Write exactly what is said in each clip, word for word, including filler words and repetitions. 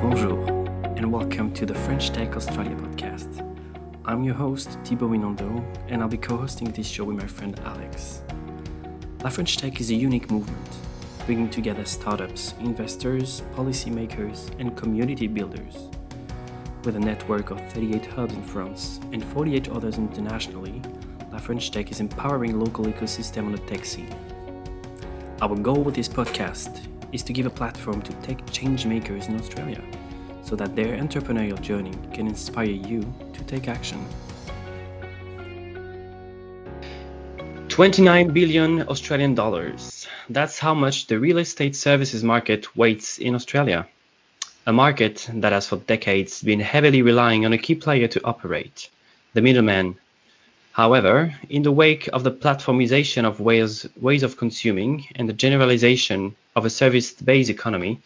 Bonjour, and welcome to the French Tech Australia podcast. I'm your host, Thibaut Winando, and I'll be co-hosting this show with my friend Alex. La French Tech is a unique movement, bringing together startups, investors, policymakers, and community builders. With a network of thirty-eight hubs in France and forty-eight others internationally, La French Tech is empowering local ecosystem on the tech scene. Our goal with this podcast is to give a platform to tech change makers in Australia, so that their entrepreneurial journey can inspire you to take action. twenty-nine billion Australian dollars. That's how much the real estate services market weighs in Australia. A market that has for decades been heavily relying on a key player to operate, the middleman. However, in the wake of the platformization of ways, ways of consuming and the generalization of a service-based economy,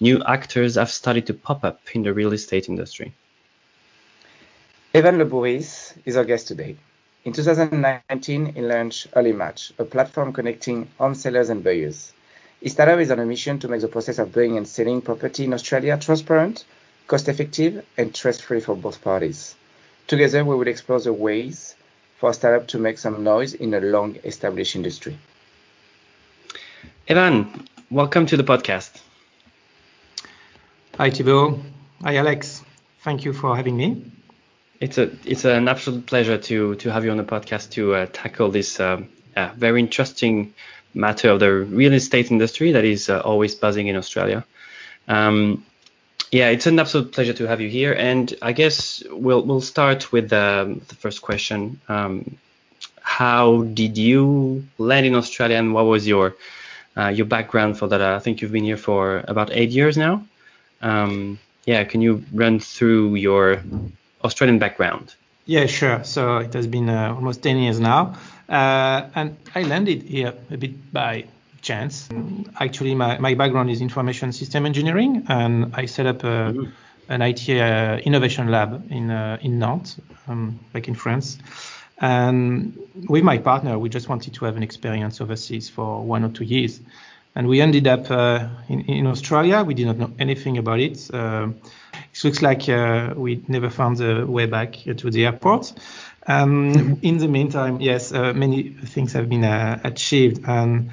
new actors have started to pop up in the real estate industry. Ewan Le Bourhis is our guest today. In two thousand nineteen, he launched Early Match, a platform connecting home sellers and buyers. His startup is on a mission to make the process of buying and selling property in Australia transparent, cost-effective, and stress-free for both parties. Together, we will explore the ways for a startup to make some noise in a long-established industry. Ewan, welcome to the podcast. Hi, Thibaut. Hi, Alex. Thank you for having me. It's a it's an absolute pleasure to to have you on the podcast to uh, tackle this uh, uh, very interesting matter of the real estate industry that is uh, always buzzing in Australia. Um, yeah, it's an absolute pleasure to have you here. And I guess we'll we'll start with um, the first question. Um, how did you land in Australia, and what was your uh, your background for that? I think you've been here for about eight years now. Um, yeah, can you run through your Australian background? Yeah, sure. So it has been uh, almost ten years now. Uh, and I landed here a bit by chance. Actually, my, my background is information system engineering, and I set up a, an I T uh, innovation lab in uh, in Nantes, um, back in France. And with my partner, we just wanted to have an experience overseas for one or two years. And we ended up uh, in, in Australia. We did not know anything about it. Uh, it looks like uh, we never found the way back to the airport. Um, in the meantime, yes, uh, many things have been uh, achieved. And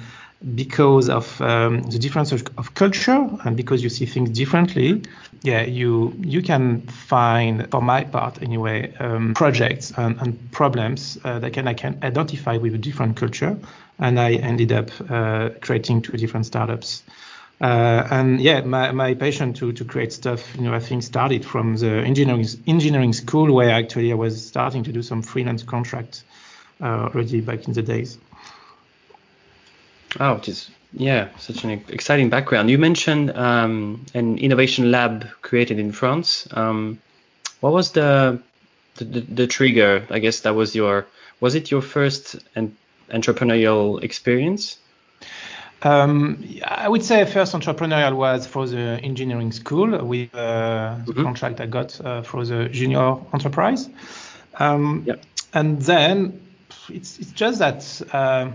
because of um, the difference of, of culture, and because you see things differently, yeah, you you can find, for my part anyway, um, projects and, and problems uh, that can I can identify with a different culture. And I ended up uh, creating two different startups. Uh, and yeah, my, my passion to, to create stuff, you know, I think started from the engineering engineering school, where actually I was starting to do some freelance contract uh, already back in the days. Oh, it is, yeah, such an exciting background. You mentioned um, an innovation lab created in France. Um, what was the, the the trigger? I guess that was your, was it your first and entrepreneurial experience? Um, I would say first entrepreneurial was for the engineering school with uh, mm-hmm. the contract I got uh, for the junior enterprise. Um, yeah. And then it's it's just that uh,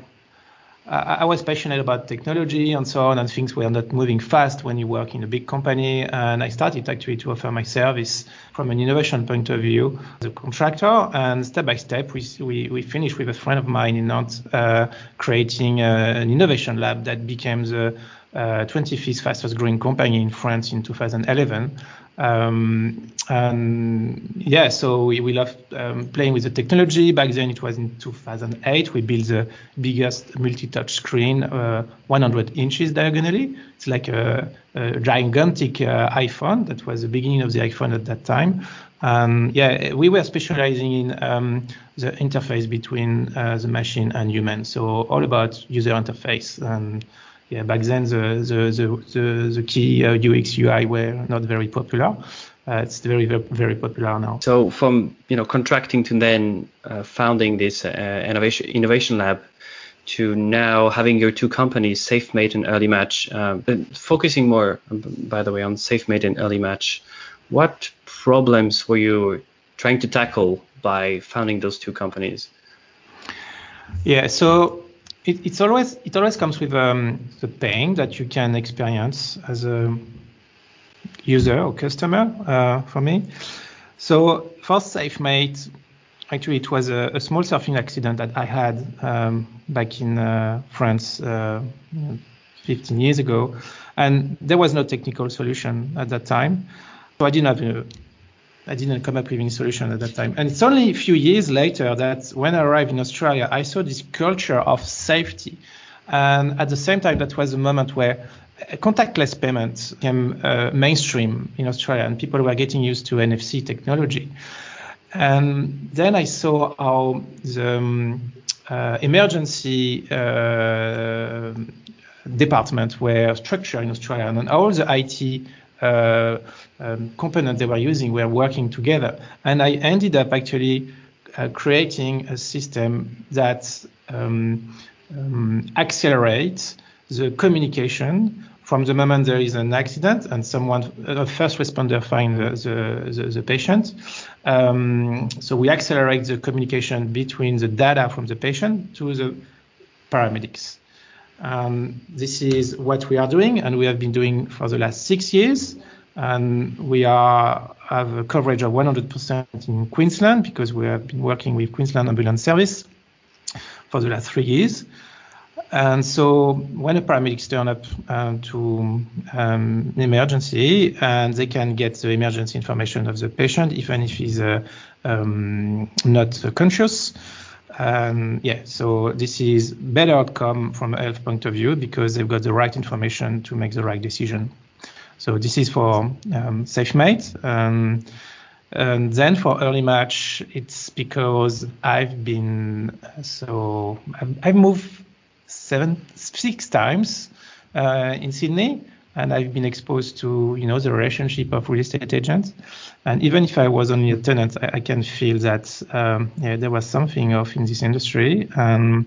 I, I was passionate about technology and so on, and things were not moving fast when you work in a big company. And I started actually to offer my service from an innovation point of view as a contractor. And step by step, we we, we finished with a friend of mine in Nantes uh, creating uh, an innovation lab that became the uh, twenty-fifth fastest growing company in France in two thousand eleven. Um, and yeah, so we, we loved um, playing with the technology. Back then, it was in two thousand eight. We built the biggest multi-touch screen, uh, one hundred inches diagonally. It's like a, a gigantic uh, iPhone. That was the beginning of the iPhone at that time. Um, yeah, we were specializing in um, the interface between uh, the machine and human. So all about user interface. And yeah, back then the the the, the, the key uh, U X U I were not very popular. Uh, it's very, very very popular now. So from you know contracting to then uh, founding this uh, innovation innovation lab to now having your two companies, SafeMate and Early Match, uh, but focusing more by the way on SafeMate and Early Match, what problems were you trying to tackle by founding those two companies? Yeah, so. It, it's always it always comes with um, the pain that you can experience as a user or customer uh, for me. So for SafeMate, actually it was a, a small surfing accident that I had um, back in uh, France uh, fifteen years ago, and there was no technical solution at that time. So I didn't have a, I didn't come up with any solution at that time. And it's only a few years later that when I arrived in Australia, I saw this culture of safety. And at the same time, that was a moment where contactless payments became uh, mainstream in Australia, and people were getting used to N F C technology. And then I saw how the um, uh, emergency uh, department were structured in Australia, and all the I T uh, um, components they were using were working together. And I ended up actually uh, creating a system that um, um, accelerates the communication from the moment there is an accident and someone, a first responder, finds the, the, the, the patient. Um, so we accelerate the communication between the data from the patient to the paramedics. Um, this is what we are doing, and we have been doing for the last six years. And we are have a coverage of one hundred percent in Queensland, because we have been working with Queensland Ambulance Service for the last three years. And so when a paramedics turn up um, to um, emergency, and they can get the emergency information of the patient, even if he's uh, um, not uh, conscious. Um, yeah, so this is better outcome from a health point of view, because they've got the right information to make the right decision. So this is for um, SafeMate. Um, And then for Early Match, it's because I've been, so I've moved seven, six times uh, in Sydney, and I've been exposed to, you know, the relationship of real estate agents. And even if I was only a tenant, I, I can feel that um, yeah, there was something of in this industry. Um,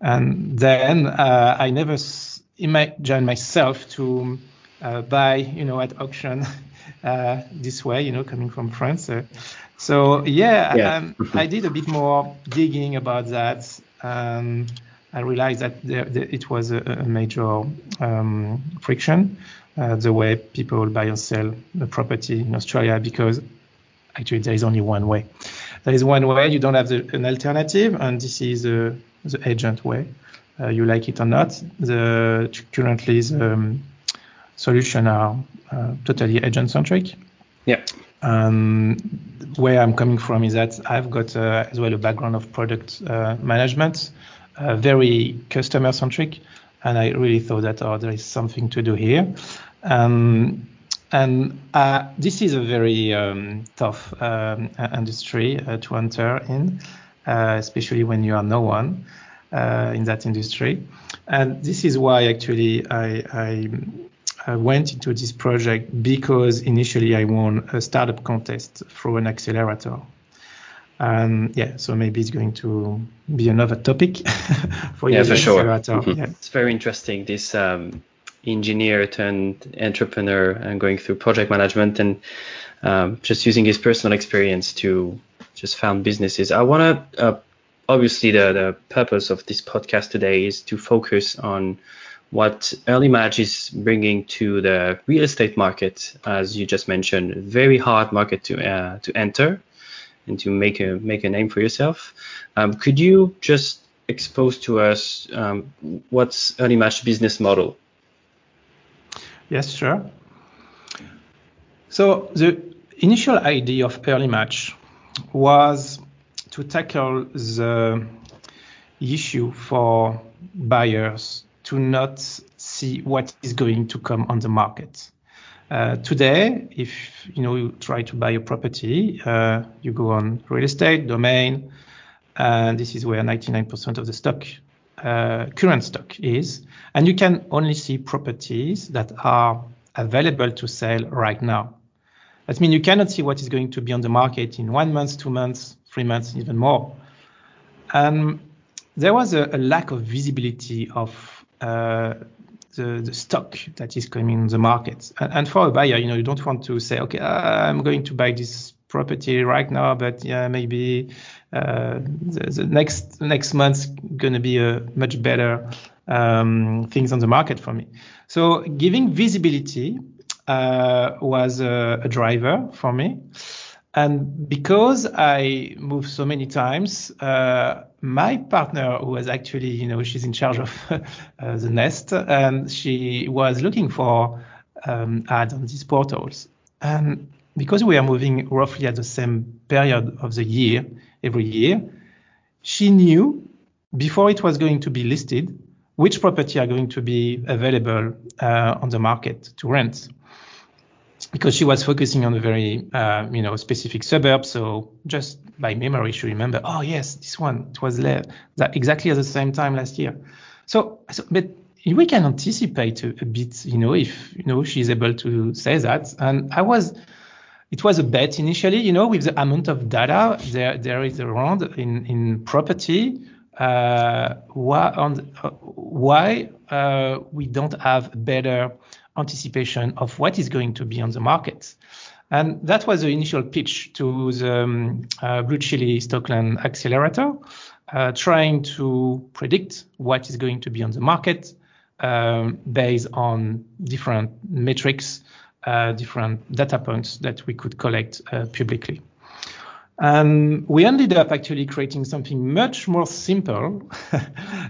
and then uh, I never s- imagined myself to uh, buy, you know, at auction. Uh, this way, you know, coming from France. Uh, so, yeah, yeah. Um, I did a bit more digging about that. Um, I realized that there, there, it was a, a major um, friction, uh, the way people buy and sell the property in Australia, because actually there is only one way. There is one way, you don't have the, an alternative, and this is uh, the agent way. Uh, you like it or not. The currently the um, solution are Uh, totally agent-centric. Yeah. Um, where I'm coming from is that I've got uh, as well a background of product uh, management, uh, very customer-centric, and I really thought that oh, there is something to do here. Um, and uh, this is a very um, tough um, industry uh, to enter in, uh, especially when you are no one uh, in that industry. And this is why actually I. I I went into this project, because initially I won a startup contest through an accelerator. Um, yeah, so maybe it's going to be another topic for you. Yeah, for sure. Mm-hmm. Yeah. It's very interesting, this um, engineer turned entrepreneur and going through project management and um, just using his personal experience to just found businesses. I want to, uh, obviously the, the purpose of this podcast today is to focus on what Early Match is bringing to the real estate market, as you just mentioned, very hard market to uh, to enter and to make a make a name for yourself. Um, could you just expose to us um, what's Early Match business model? Yes, sure. So the initial idea of Early Match was to tackle the issue for buyers to not see what is going to come on the market. Uh, today, if you know you try to buy a property, uh, you go on real estate, Domain, and this is where ninety-nine percent of the stock, uh, current stock is, and you can only see properties that are available to sell right now. That means you cannot see what is going to be on the market in one month, two months, three months, even more. Um, there was a, a lack of visibility of Uh, the, the stock that is coming on the market. And, and for a buyer, you know, you don't want to say, okay, uh, I'm going to buy this property right now, but yeah, maybe uh, the, the next next month's going to be a much better um, things on the market for me. So giving visibility uh, was a, a driver for me. And because I moved so many times, uh, my partner, who was actually, you know, she's in charge of uh, the nest, and she was looking for um, ads on these portals. And because we are moving roughly at the same period of the year, every year, she knew before it was going to be listed, which property are going to be available uh, on the market to rent. Because she was focusing on a very, uh, you know, specific suburb. So just by memory, she remembered, oh, yes, this one, it was left that exactly at the same time last year. So, so but we can anticipate a, a bit, you know, if, you know, she's able to say that. And I was, it was a bet initially, you know, with the amount of data there, there is around in, in property, uh, why, on, uh, why uh, we don't have better anticipation of what is going to be on the market. And that was the initial pitch to the um, uh, BlueChilli Stockland Accelerator, uh, trying to predict what is going to be on the market um, based on different metrics, uh, different data points that we could collect uh, publicly. And um, we ended up actually creating something much more simple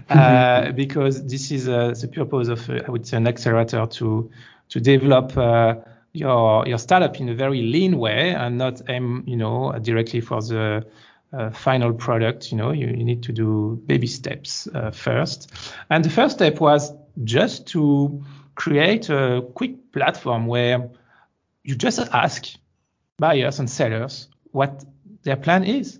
uh, because this is uh, the purpose of, uh, I would say, an accelerator to to develop uh, your your startup in a very lean way and not aim, you know, directly for the uh, final product. You know, you, you need to do baby steps uh, first. And the first step was just to create a quick platform where you just ask buyers and sellers what their plan is.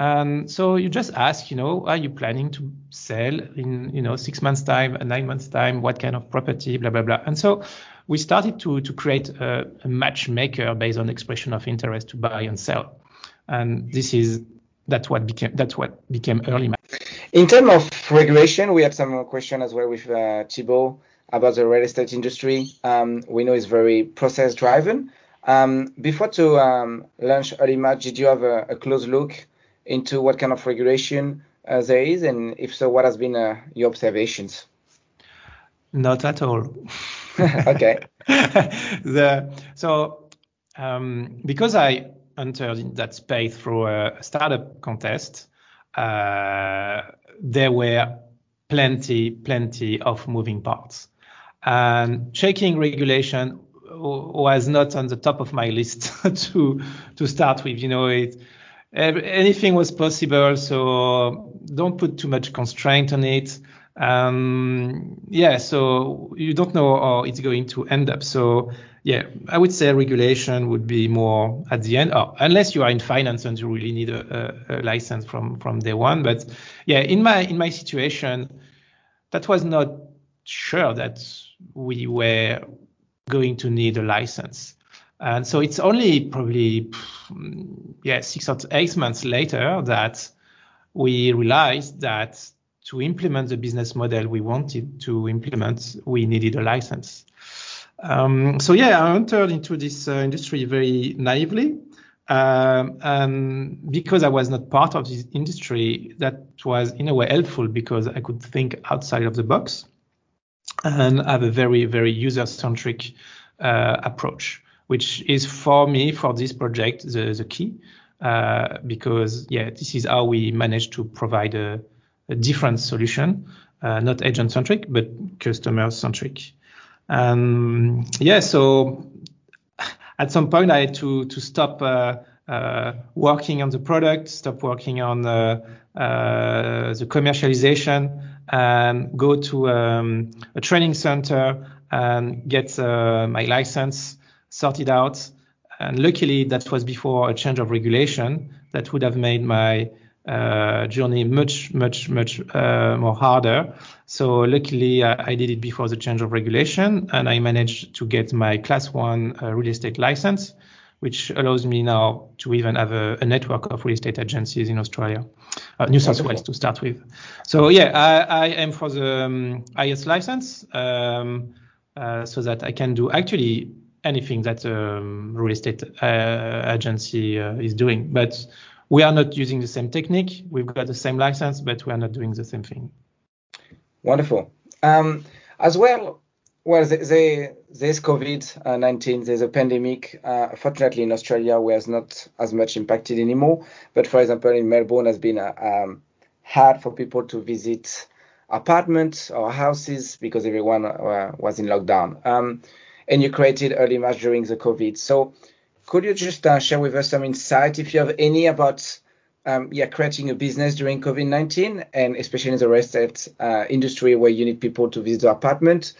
And um, so you just ask, you know, are you planning to sell in, you know, six months time, nine months time, what kind of property, blah, blah, blah. And so we started to to create a, a matchmaker based on expression of interest to buy and sell. And this is, that's what became, that's what became Early Match. In terms of regulation, we have some question as well with uh, Thibaut about the real estate industry. Um, we know it's very process driven. Um, before to um, launch Early Match, did you have a, a close look into what kind of regulation uh, there is? And if so, what has been uh, your observations? Not at all. Okay. the, so um, because I entered in that space through a startup contest, uh, there were plenty, plenty of moving parts. And checking regulation was not on the top of my list to to start with. You know, it, anything was possible, so don't put too much constraint on it. Um, yeah, so you don't know how it's going to end up. So yeah, I would say regulation would be more at the end, oh, unless you are in finance and you really need a, a, a license from, from day one. But yeah, in my in my situation, that was not sure that we were going to need a license. And so it's only probably, yeah, six or eight months later that we realized that to implement the business model we wanted to implement, we needed a license. Um, so yeah, I entered into this uh, industry very naively. Um, and because I was not part of this industry, that was in a way helpful because I could think outside of the box and have a very, very user-centric uh, approach, which is for me, for this project, the, the key, uh, because, yeah, this is how we manage to provide a, a different solution, uh, not agent-centric, but customer-centric. Um, yeah, so at some point, I had to, to stop uh, uh, working on the product, stop working on uh, uh, the commercialization, and go to um, a training center and get uh, my license sorted out. And luckily, that was before a change of regulation that would have made my uh, journey much, much, much uh, more harder. So luckily, I, I did it before the change of regulation, and I managed to get my class one uh, real estate license, which allows me now to even have a, a network of real estate agencies in Australia, uh, New South Wales to start with. So yeah, I, I am for the um, I S license um, uh, so that I can do actually anything that um, real estate uh, agency uh, is doing. But we are not using the same technique. We've got the same license, but we are not doing the same thing. Wonderful. Um, as well, Well, they, they, there's COVID nineteen, there's a pandemic. Uh, fortunately, in Australia, we are not as much impacted anymore. But for example, in Melbourne, has been uh, um, hard for people to visit apartments or houses because everyone uh, was in lockdown. Um, and you created Early Match during the COVID. So could you just uh, share with us some insight, if you have any, about um, yeah, creating a business during COVID nineteen, and especially in the real estate uh, industry where you need people to visit the apartment?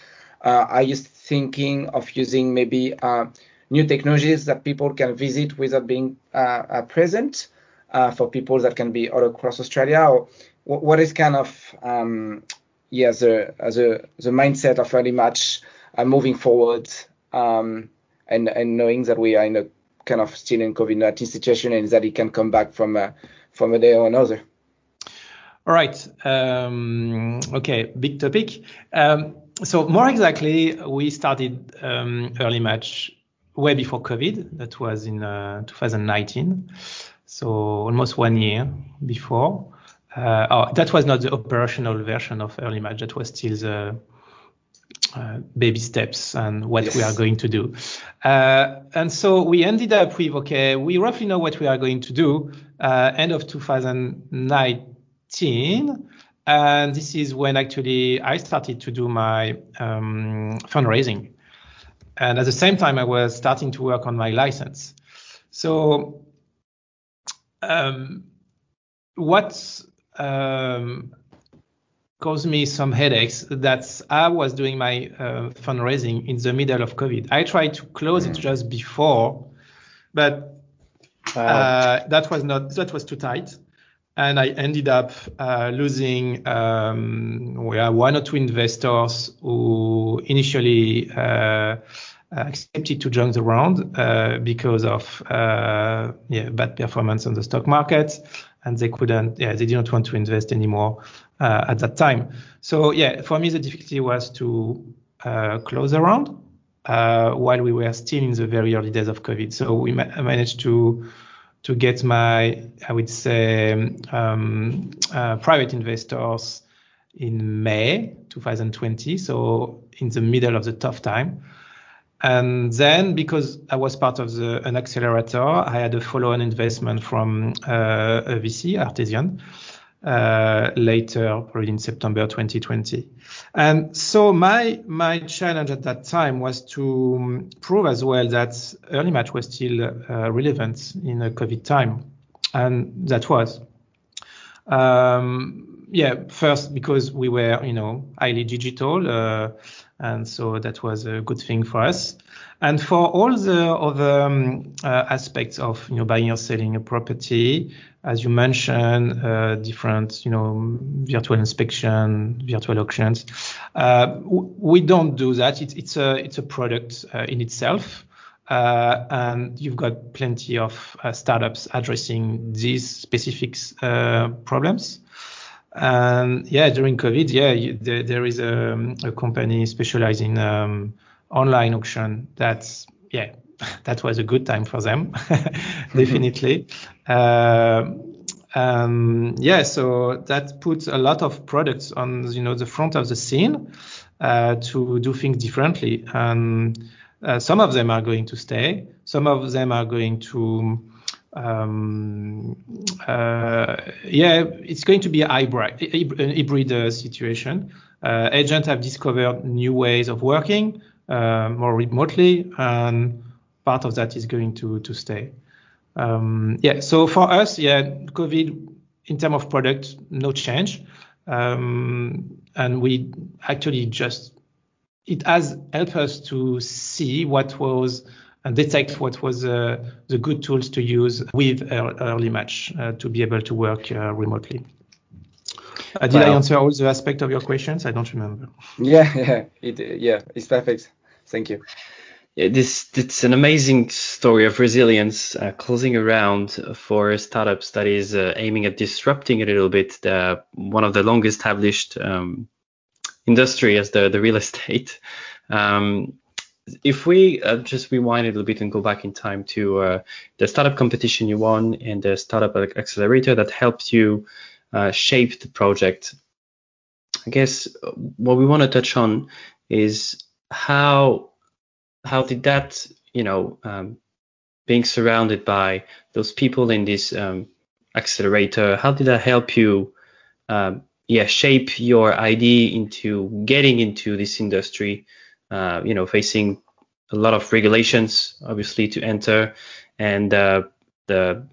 Uh, are you thinking of using maybe uh, new technologies that people can visit without being uh, uh, present uh, for people that can be all across Australia? Or what, what is kind of um, yeah the, the the mindset of Early Match uh, moving forward, um, and and knowing that we are in a kind of still in COVID nineteen situation and that it can come back from a, from a day or another? All right. Um, okay, big topic. Um, So more exactly, we started um, Early Match way before COVID. That was in uh, two thousand nineteen, so almost one year before. Uh, oh, that was not the operational version of Early Match. That was still the uh, baby steps and what yes. we are going to do. Uh, and so we ended up with, okay, we roughly know what we are going to do uh, end of two thousand nineteen. And this is when actually I started to do my um, fundraising. And at the same time, I was starting to work on my license. So um, what um, caused me some headaches, that's I was doing my uh, fundraising in the middle of COVID. I tried to close it just before, but uh, wow. that was not, that was too tight. And I ended up uh, losing um, one or two investors who initially uh, accepted to join the round uh, because of uh, yeah, bad performance on the stock market, and they couldn't, yeah, they didn't want to invest anymore uh, at that time. So yeah, for me the difficulty was to uh, close the round uh, while we were still in the very early days of COVID. So we ma- managed to. to get my, I would say, um, uh, private investors in May twenty twenty, so in the middle of the tough time. And then, because I was part of the, an accelerator, I had a follow-on investment from uh, a V C, Artesian, uh, later, probably in September twenty twenty. And so my my challenge at that time was to prove as well that Early Match was still uh, relevant in a COVID time. And that was, um, yeah, first because we were, you know, highly digital. Uh, and so that was a good thing for us. And for all the other um, uh, aspects of, you know, buying or selling a property, as you mentioned, uh, different, you know, virtual inspection, virtual auctions. Uh, w- we don't do that. It's, it's a it's a product uh, in itself, uh, and you've got plenty of uh, startups addressing these specific uh, problems. And yeah, during COVID, yeah, you, there, there is a, a company specializing in um, online auction. That's yeah. That was a good time for them, definitely. Mm-hmm. Uh, um, yeah, so that puts a lot of products on, you know, the front of the scene uh, to do things differently. And uh, some of them are going to stay. Some of them are going to, um, uh, yeah, it's going to be a hybrid, a hybrid uh, situation. Uh, agents have discovered new ways of working uh, more remotely, and part of that is going to to stay. Um, yeah. So for us, yeah, COVID in terms of product, no change, um, and we actually just it has helped us to see what was and detect what was uh, the good tools to use with Early Match uh, to be able to work uh, remotely. Uh, did wow. I answer all the aspects of your questions? I don't remember. Yeah, yeah, it, yeah, it's perfect. Thank you. Yeah, this it's an amazing story of resilience, uh, closing a round for startups that is uh, aiming at disrupting a little bit the, one of the longest established um, industry as the, the real estate. Um, if we uh, just rewind a little bit and go back in time to uh, the startup competition you won and the startup accelerator that helped you uh, shape the project, I guess what we want to touch on is how how did that, you know, um, being surrounded by those people in this um, accelerator, how did that help you, um, yeah, shape your idea into getting into this industry, uh, you know, facing a lot of regulations, obviously, to enter, and uh, the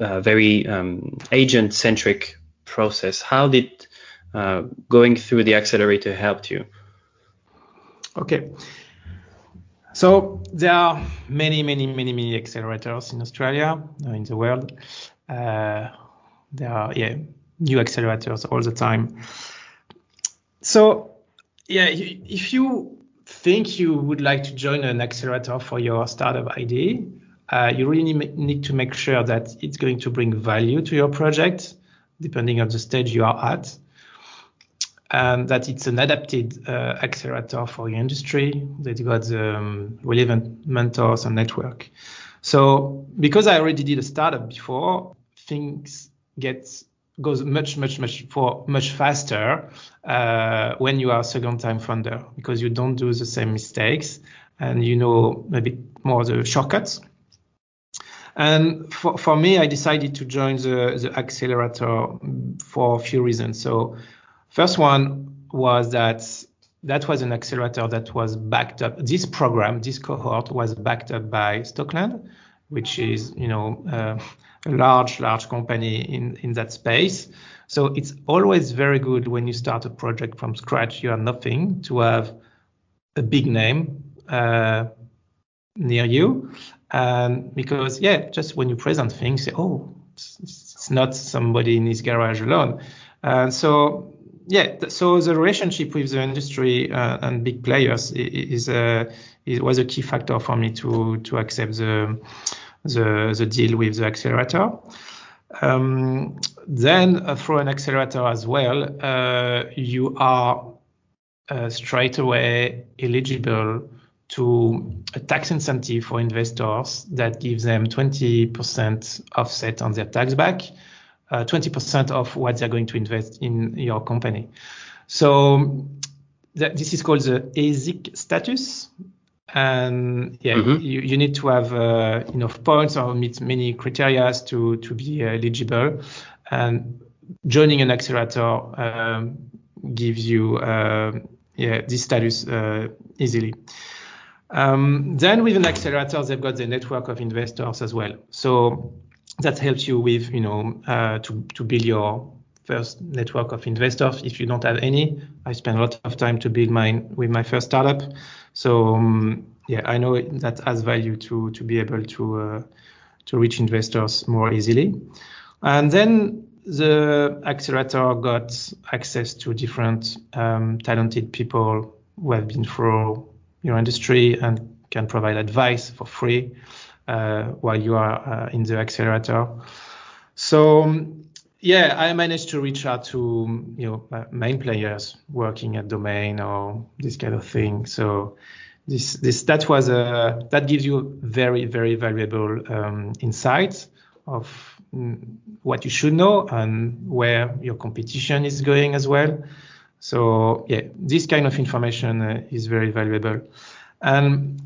uh, very um, agent-centric process. How did uh, going through the accelerator help you? Okay. So there are many, many, many, many accelerators in Australia, uh, in the world. Uh, there are yeah new accelerators all the time. So yeah, you, if you think you would like to join an accelerator for your startup idea, uh, you really need to make sure that it's going to bring value to your project, depending on the stage you are at, and that it's an adapted uh, accelerator for your industry, that you got the um, relevant mentors and network. So because I already did a startup before, things get goes much, much, much for much faster uh, when you are a second time founder, because you don't do the same mistakes and you know a bit more the shortcuts. And for, for me, I decided to join the, the accelerator for a few reasons. So first one was that that was an accelerator that was backed up. This program, this cohort was backed up by Stockland, which is, you know, uh, a large, large company in, in that space. So it's always very good when you start a project from scratch, you are nothing, to have a big name uh, near you. Um, because, yeah, just when you present things, say, oh, it's not somebody in his garage alone. And uh, so... Yeah, so the relationship with the industry uh, and big players is, is uh, it was a key factor for me to to accept the the, the deal with the accelerator. Um, then uh, through an accelerator as well, uh, you are uh, straight away eligible to a tax incentive for investors that gives them twenty percent offset on their tax back. Uh, twenty percent of what they're going to invest in your company. So th- this is called the A S I C status. And yeah, mm-hmm. you, you need to have uh, enough points or meet many criteria to, to be uh, eligible. And joining an accelerator um, gives you uh, yeah, this status uh, easily. Um, then with an accelerator, they've got the network of investors as well. So that helps you with, you know, uh, to, to build your first network of investors. If you don't have any, I spent a lot of time to build mine with my first startup. So, um, yeah, I know that has value to, to be able to, uh, to reach investors more easily. And then the accelerator got access to different um, talented people who have been through your industry and can provide advice for free. Uh, while you are uh, in the accelerator. So um, yeah, I managed to reach out to, you know, uh, main players working at Domain or this kind of thing. So this this that was a that gives you very, very valuable um, insights of mm, what you should know and where your competition is going as well. So yeah, this kind of information uh, is very valuable. And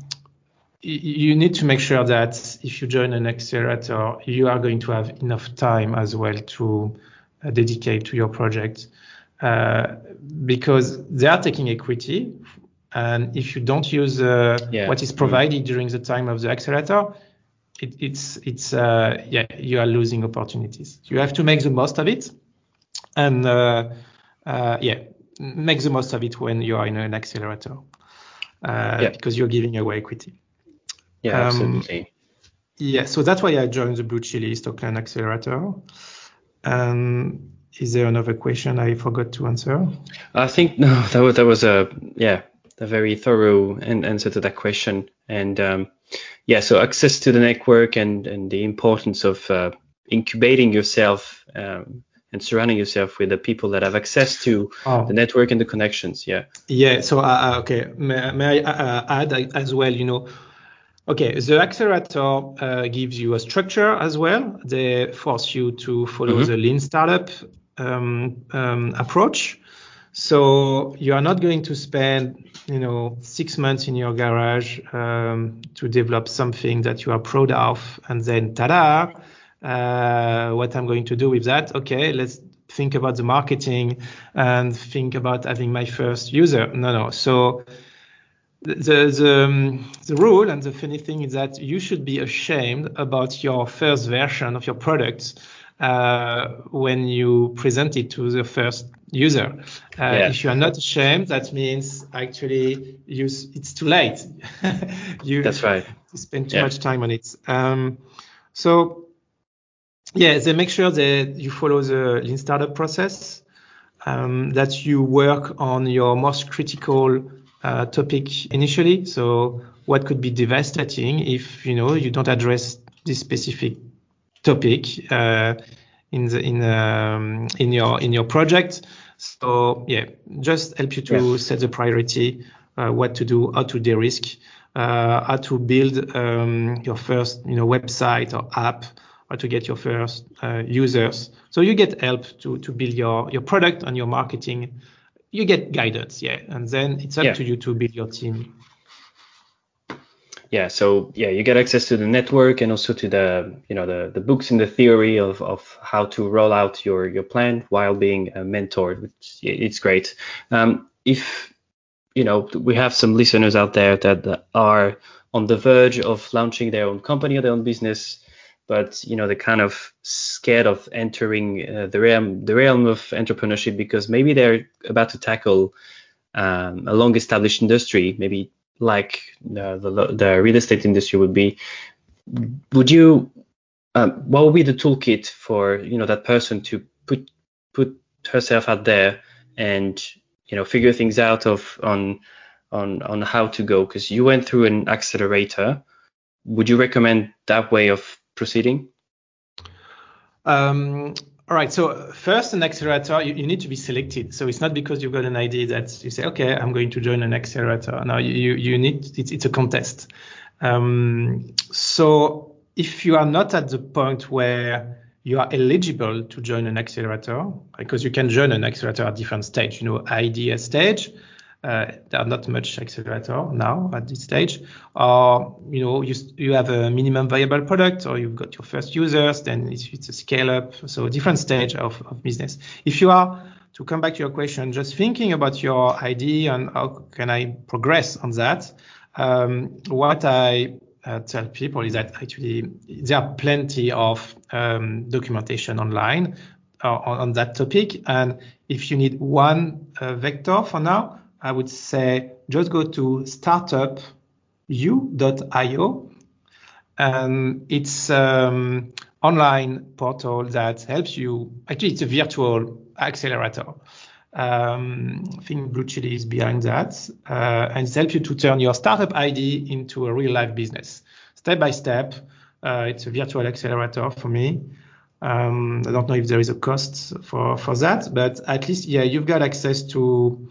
you need to make sure that if you join an accelerator, you are going to have enough time as well to uh, dedicate to your project, uh, because they are taking equity. And if you don't use uh, yeah. what is provided during the time of the accelerator, it, it's it's uh, yeah you are losing opportunities. You have to make the most of it, and uh, uh, yeah, make the most of it when you are in an accelerator, uh, yeah. because you're giving away equity. Yeah, um, absolutely. Yeah, so that's why I joined the BlueChilli Stockland Accelerator. Um, is there another question I forgot to answer? I think no, that was, that was a yeah, a very thorough and answer to that question. And um, yeah, so access to the network and, and the importance of uh, incubating yourself um, and surrounding yourself with the people that have access to oh. the network and the connections. Yeah. Yeah. So uh, okay, may, may I uh, add as well? You know. Okay, the accelerator uh, gives you a structure as well. They force you to follow mm-hmm. the lean startup um, um, approach. So you are not going to spend, you know, six months in your garage um, to develop something that you are proud of, and then ta-da, uh, what I'm going to do with that? Okay, let's think about the marketing and think about having my first user. No, no. So the the, the rule and the funny thing is that you should be ashamed about your first version of your product uh, when you present it to the first user. Uh, yeah. If you are not ashamed, that means actually you, it's too late. you That's right. spend too yeah. much time on it. Um, so yeah, they make sure that you follow the Lean Startup process, um, that you work on your most critical uh, topic initially. So what could be devastating if, you know, you don't address this specific topic uh, in the in um, in your in your project. So yeah, just help you to yeah. set the priority, uh, what to do, how to de-risk, uh, how to build um, your first, you know, website or app, or to get your first uh, users. So you get help to to build your your product and your marketing. You get guidance, yeah, and then it's up yeah. to you to build your team. Yeah, so yeah, you get access to the network and also to the, you know, the, the books and the theory of, of how to roll out your, your plan while being uh, mentored, which it's great. Um, if, you know, we have some listeners out there that are on the verge of launching their own company or their own business, but, you know, they're kind of scared of entering uh, the realm, the realm of entrepreneurship because maybe they're about to tackle um, a long established industry, maybe like uh, the the real estate industry would be. Would you, um, what would be the toolkit for, you know, that person to put put herself out there and, you know, figure things out of on on on how to go? Because you went through an accelerator. Would you recommend that way of proceeding? Um. All right. So first, an accelerator, you, you need to be selected. So it's not because you've got an idea that you say, okay, I'm going to join an accelerator. No, you you need, it's, it's a contest. Um, so if you are not at the point where you are eligible to join an accelerator, because you can join an accelerator at different stage, you know, idea stage. Uh, there are not much accelerator now at this stage. Or, you know, you you have a minimum viable product, or you've got your first users, then it's, it's a scale up. So different stage of, of business. If you are, to come back to your question, just thinking about your idea and how can I progress on that, um, what I uh, tell people is that actually there are plenty of um, documentation online uh, on, on that topic. And if you need one uh, vector for now, I would say just go to startup u dot i o, and it's um, online portal that helps you. Actually, it's a virtual accelerator. Um, I think BlueChilli is behind that, uh, and it helps you to turn your startup idea into a real life business, step by step. Uh, it's a virtual accelerator for me. Um, I don't know if there is a cost for for that, but at least yeah, you've got access to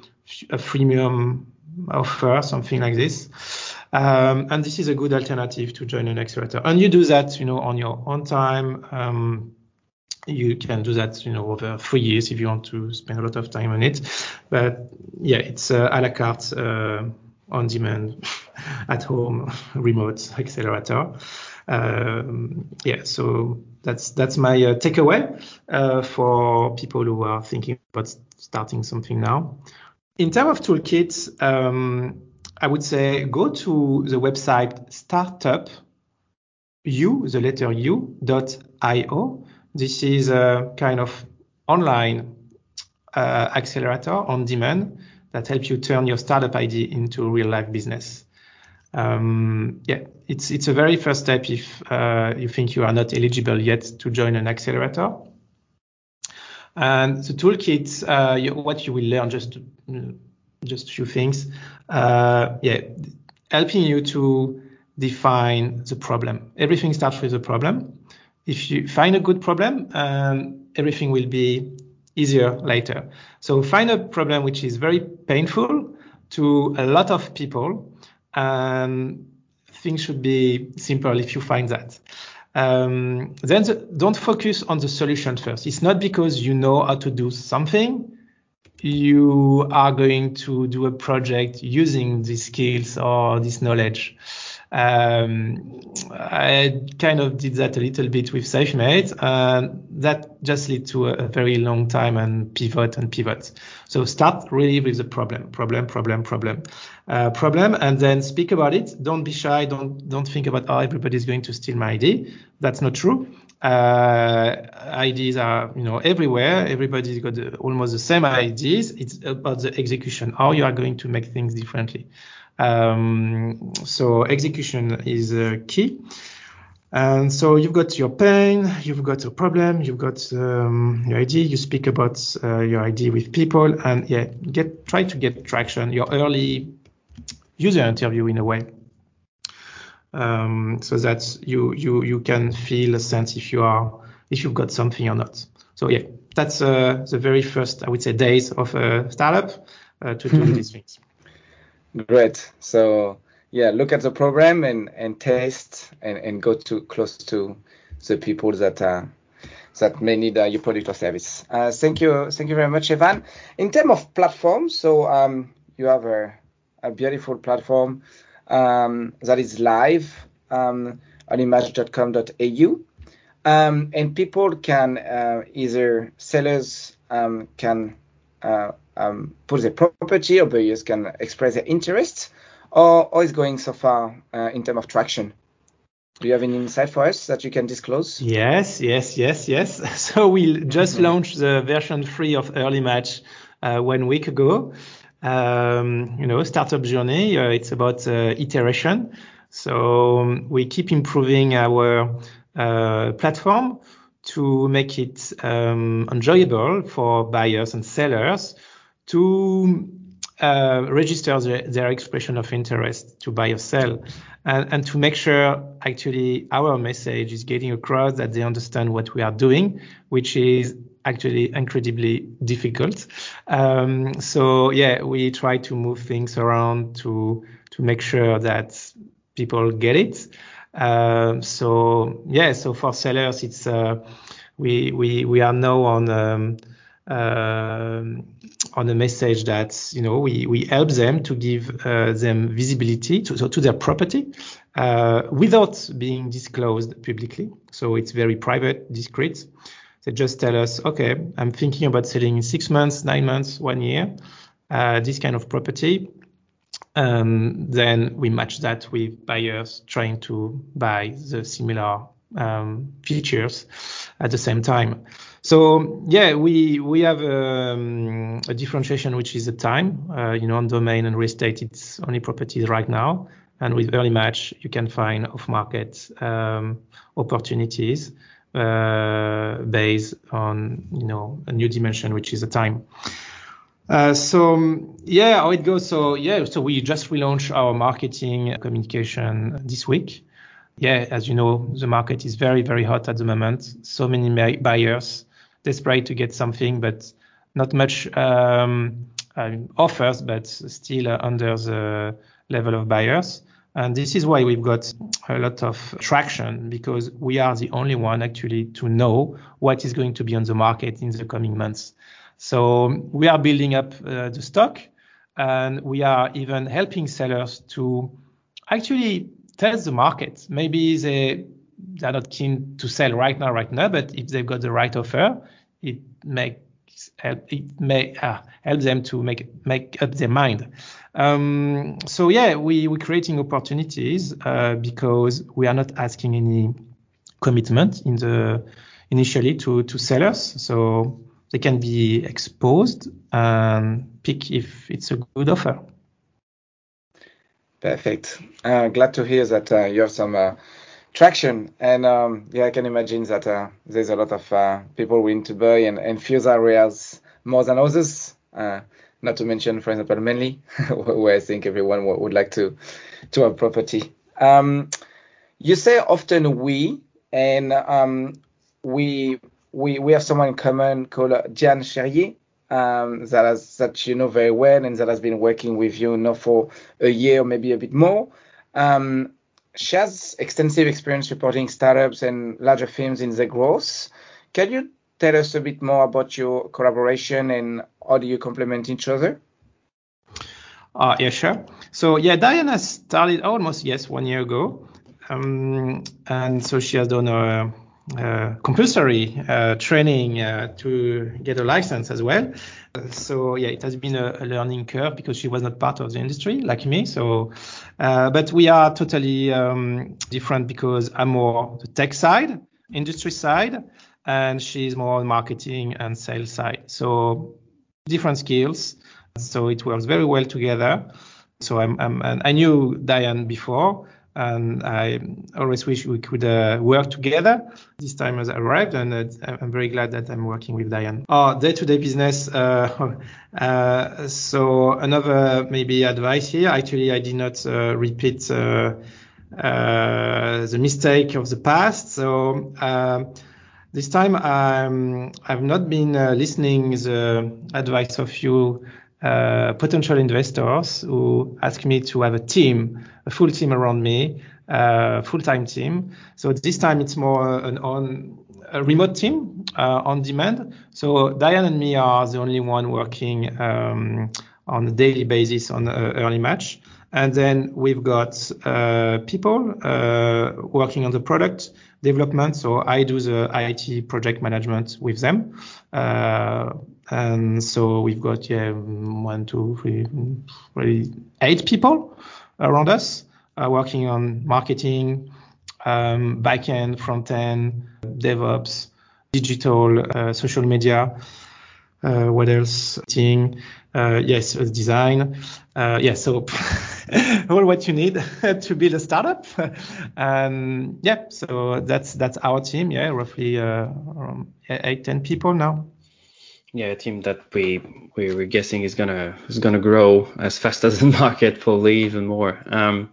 a freemium offer, something like this. Um, and this is a good alternative to join an accelerator. And you do that, you know, on your own time. Um, you can do that, you know, over three years if you want to spend a lot of time on it. But yeah, it's uh, a la carte, uh, on demand, at home, remote accelerator. Um, yeah, so that's that's my uh, takeaway uh, for people who are thinking about starting something now. In terms of toolkits, um, I would say go to the website startup u, the letter U, dot I O. This is a kind of online uh, accelerator on demand that helps you turn your startup idea into a real life business. Um, yeah, it's it's a very first step if uh, you think you are not eligible yet to join an accelerator. And the toolkit, uh, you, what you will learn, just to, you know, just a few things. Uh, yeah, helping you to define the problem. Everything starts with a problem. If you find a good problem, um, everything will be easier later. So find a problem which is very painful to a lot of people, and things should be simple if you find that. Um, then the, don't focus on the solution first. It's not because you know how to do something you are going to do a project using these skills or this knowledge. Um, I kind of did that a little bit with SafeMate, and that just led to a, a very long time and pivot and pivot. So start really with the problem, problem, problem, problem, uh, problem, and then speak about it. Don't be shy. Don't don't think about, oh, everybody's going to steal my idea. That's not true. Uh, ideas are, you know, everywhere. Everybody's got the, almost the same ideas. It's about the execution, how you are going to make things differently. Um, so execution is uh, key. And so you've got your pain, you've got a problem, you've got um, your idea, you speak about uh, your idea with people, and yeah, get try to get traction, your early user interview in a way. Um, so that you, you, you can feel a sense if you are, if you've got something or not. So yeah, that's uh, the very first, I would say, days of a startup uh, to do these things. Great. So yeah, look at the program and, and taste and, and go to close to the people that uh, that may need uh, your product or service. Uh, thank you, thank you very much, Evan. In terms of platform, so um, you have a, a beautiful platform um, that is live um, on early match dot com dot a u, um, and people can uh, either sellers um, can. Uh, Um, put the property, or buyers can express their interest, or, or is going so far uh, in terms of traction? Do you have any insight for us that you can disclose? Yes, yes, yes, yes. So we just mm-hmm. launched the version three of Early Match uh, one week ago. Um, you know, startup journey, uh, it's about uh, iteration. So um, we keep improving our uh, platform to make it um, enjoyable for buyers and sellers to uh, register the, their expression of interest to buy or sell, and, and to make sure actually our message is getting across, that they understand what we are doing, which is actually incredibly difficult. Um, so yeah, we try to move things around to to make sure that people get it. Um, so yeah, so for sellers, it's uh, we we we are now on. Um, Uh, on a message that, you know, we, we help them to give uh, them visibility to, so to their property uh, without being disclosed publicly. So it's very private, discreet. They just tell us, okay, I'm thinking about selling in six months, nine months, one year, uh, this kind of property. Um, then we match that with buyers trying to buy the similar um, features at the same time. So yeah, we we have um, a differentiation, which is the time. Uh, you know, on Domain and real estate, it's only properties right now, and with Early Match, you can find off-market um, opportunities uh, based on, you know, a new dimension, which is the time. Uh, so yeah, how it goes. So yeah, so we just relaunched our marketing communication this week. Yeah, as you know, the market is very very hot at the moment. So many buyers. Desperate to get something, but not much um, um, offers, but still uh, under the level of buyers. And this is why we've got a lot of traction, because we are the only one actually to know what is going to be on the market in the coming months. So we are building up uh, the stock, and we are even helping sellers to actually tell the market. Maybe they they're not keen to sell right now, right now, but if they've got the right offer, it makes help, it may uh, help them to make make up their mind. Um, so yeah, we we're creating opportunities uh, because we are not asking any commitment in the initially to to sellers, so they can be exposed and pick if it's a good offer. Perfect. Uh, glad to hear that uh, you have some. Uh, Traction and um, yeah, I can imagine that uh, there's a lot of uh, people willing to buy and, and few areas more than others. Uh, not to mention, for example, Manly, where I think everyone w- would like to to have property. Um, you say often we, and um, we we we have someone in common called Diane Cherrier um, that has, that you know very well, and that has been working with you now for a year, maybe a bit more. Um, She has extensive experience supporting startups and larger firms in their growth. Can you tell us a bit more about your collaboration and how do you complement each other? Uh, yeah, sure. So, yeah, Diane started almost, yes, one year ago. Um, and so she has done a, a compulsory uh, training uh, to get a license as well. So, yeah, it has been a, a learning curve because she was not part of the industry like me. So, uh, but we are totally um, different because I'm more the tech side, industry side, and she's more on marketing and sales side. So different skills. So it works very well together. So I'm, I'm and I knew Diane before, and I always wish we could uh, work together. This time has arrived, and uh, I'm very glad that I'm working with Diane. Oh, day-to-day business. Uh, uh, so another maybe advice here. Actually, I did not uh, repeat uh, uh, the mistake of the past. So uh, this time I'm, I've not been uh, listening the advice of you. Uh, potential investors who asked me to have a team, a full team around me, a uh, full-time team. So this time it's more an on a remote team uh, on demand. So Diane and me are the only one working um, on a daily basis on uh, Early Match. And then we've got uh, people uh, working on the product development. So I do the I T project management with them. Uh, and so we've got yeah, one, two, three, three, eight people around us uh, working on marketing, um, back-end, front-end, DevOps, digital, uh, social media. Uh, what else? Uh, yes, design. Uh, yeah, so all what you need to build a startup. um, yeah, so that's that's our team. Yeah, roughly uh, eight, ten people now. Yeah, a team that we, we we're guessing is gonna is gonna grow as fast as the market, probably even more. Um,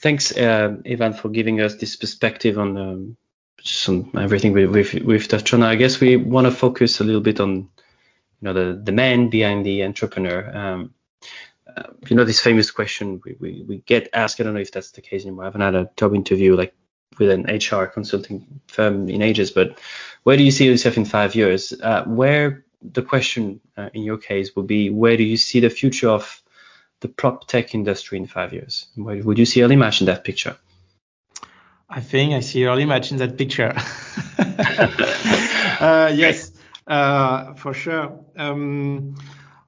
thanks, uh, Evan, for giving us this perspective on um, just on everything we, we've we've touched on. I guess we want to focus a little bit on, you know, the, the man behind the entrepreneur. Um, uh, you know, this famous question we, we, we get asked, I don't know if that's the case anymore. I haven't had a job interview like with an H R consulting firm in ages, but where do you see yourself in five years? Uh, where the question uh, in your case would be, where do you see the future of the prop tech industry in five years? Where would you see Early Match in that picture? I think I see Early Match in that picture. uh, yes. Uh, for sure. Um,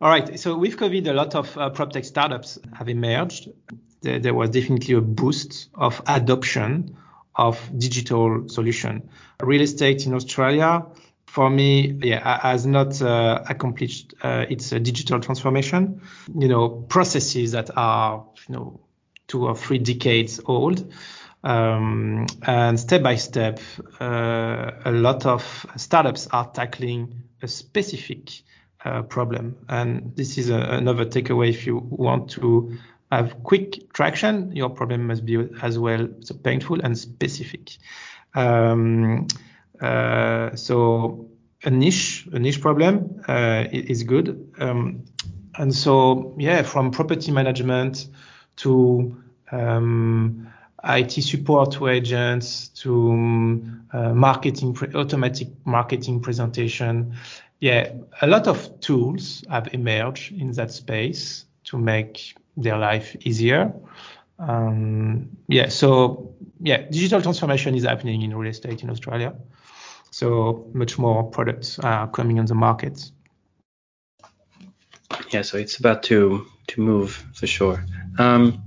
all right. So with COVID, a lot of uh, PropTech startups have emerged. There, there was definitely a boost of adoption of digital solution. Real estate in Australia, for me, yeah, has not uh, accomplished uh, its uh, digital transformation. You know, processes that are, you know, two or three decades old. Um, and step by step, uh, a lot of startups are tackling a specific uh, problem. And this is a, another takeaway. If you want to have quick traction, your problem must be as well so painful and specific. Um, uh, so a niche, a niche problem uh, is good. Um, and so, yeah, from property management to um, I T support to agents, to um, uh, marketing, pre- automatic marketing presentation. Yeah, a lot of tools have emerged in that space to make their life easier. Um, yeah, so yeah, digital transformation is happening in real estate in Australia. So much more products are coming on the market. Yeah, so it's about to to move for sure. Um,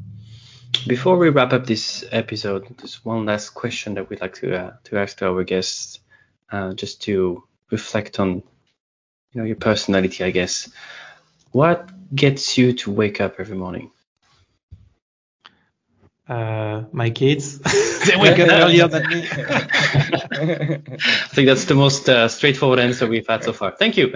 Before we wrap up this episode, there's one last question that we'd like to uh, to ask to our guests, uh, just to reflect on, you know, your personality, I guess. What gets you to wake up every morning? Uh, my kids. They wake up earlier than me. I think that's the most uh, straightforward answer we've had so far. Thank you.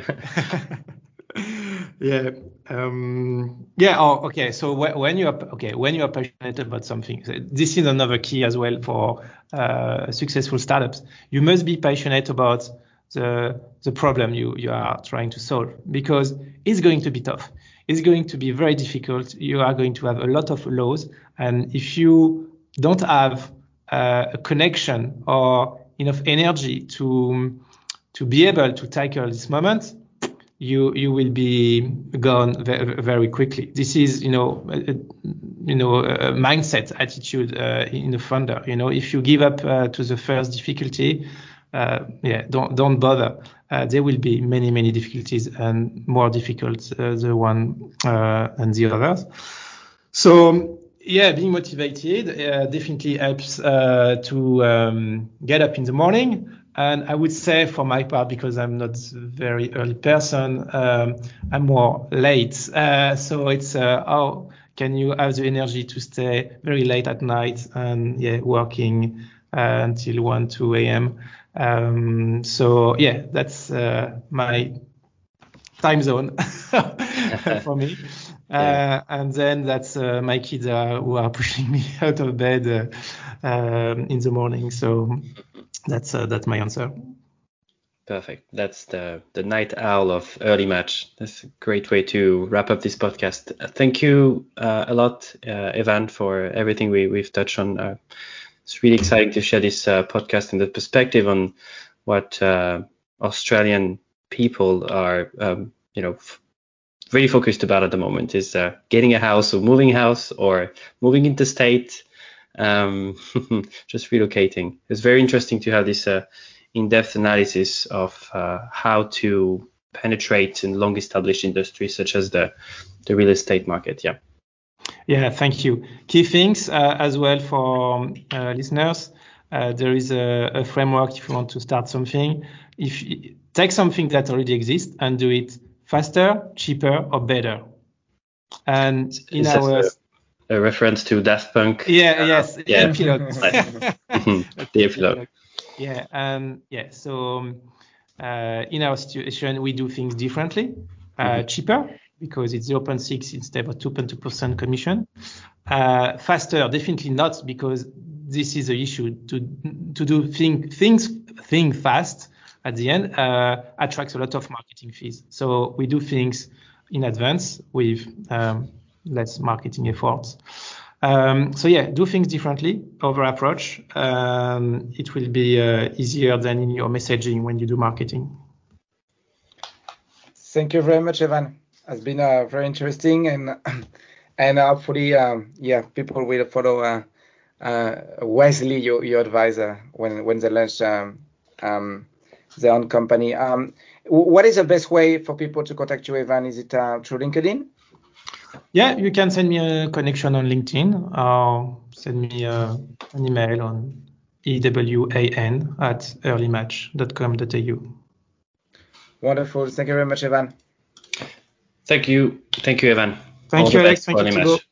Yeah. Um, yeah. Oh, okay. So wh- when you are okay, when you are passionate about something, this is another key as well for uh, successful startups. You must be passionate about the the problem you, you are trying to solve, because it's going to be tough. It's going to be very difficult. You are going to have a lot of lows, and if you don't have uh, a connection or enough energy to to be able to tackle this moment, you you will be gone very, very quickly. This is, you know, a, you know, a mindset, attitude uh, in the founder. You know, if you give up uh, to the first difficulty, uh, yeah, don't don't bother. Uh, there will be many many difficulties and more difficult uh, the one uh, and the others. So. Yeah, being motivated uh, definitely helps uh, to um, get up in the morning. And I would say for my part, because I'm not a very early person, um, I'm more late. Uh, so it's uh, how can you have the energy to stay very late at night and yeah, working uh, until one, two a m Um, so yeah, that's uh, my time zone for me. Uh, and then that's uh, my kids are, who are pushing me out of bed uh, um, in the morning. So that's uh, that's my answer. Perfect. That's the, the night owl of Early Match. That's a great way to wrap up this podcast. Thank you uh, a lot, uh, Evan, for everything we, we've touched on. Uh, it's really exciting to share this uh, podcast and the perspective on what uh, Australian people are, um, you know, f- really focused about at the moment is uh, getting a house or moving house or moving into state, um, just relocating. It's very interesting to have this uh, in-depth analysis of uh, how to penetrate in long-established industries such as the, the real estate market. Yeah. Yeah, thank you. Key things uh, as well for uh, listeners. Uh, there is a, a framework if you want to start something. If you take something that already exists and do it faster, cheaper, or better. And in Is our a, a reference to Daft Punk. Yeah. Uh, yes. Yeah. Epilogue. The epilogue. Yeah. Um. Yeah. So, uh, in our situation, we do things differently, uh, mm-hmm. cheaper because it's zero point six instead of two point two percent commission. Uh, faster, definitely not because this is the issue to to do thing things thing fast. At the end, uh, attracts a lot of marketing fees. So we do things in advance with um, less marketing efforts. Um, so yeah, do things differently over approach. Um, it will be uh, easier than in your messaging when you do marketing. Thank you very much, Evan. It's been uh, very interesting, and and hopefully, um, yeah, people will follow uh, uh, wisely your your advisor when when they launch. Um, um, their own company. Um, what is the best way for people to contact you, Evan? Is it uh, through LinkedIn? Yeah, you can send me a connection on LinkedIn or send me uh, an email on ewan at early match dot com dot a u. Wonderful. Thank you very much, Evan. Thank you. Thank you, Evan. Thank All you, Alex. Thank you, Thibaut.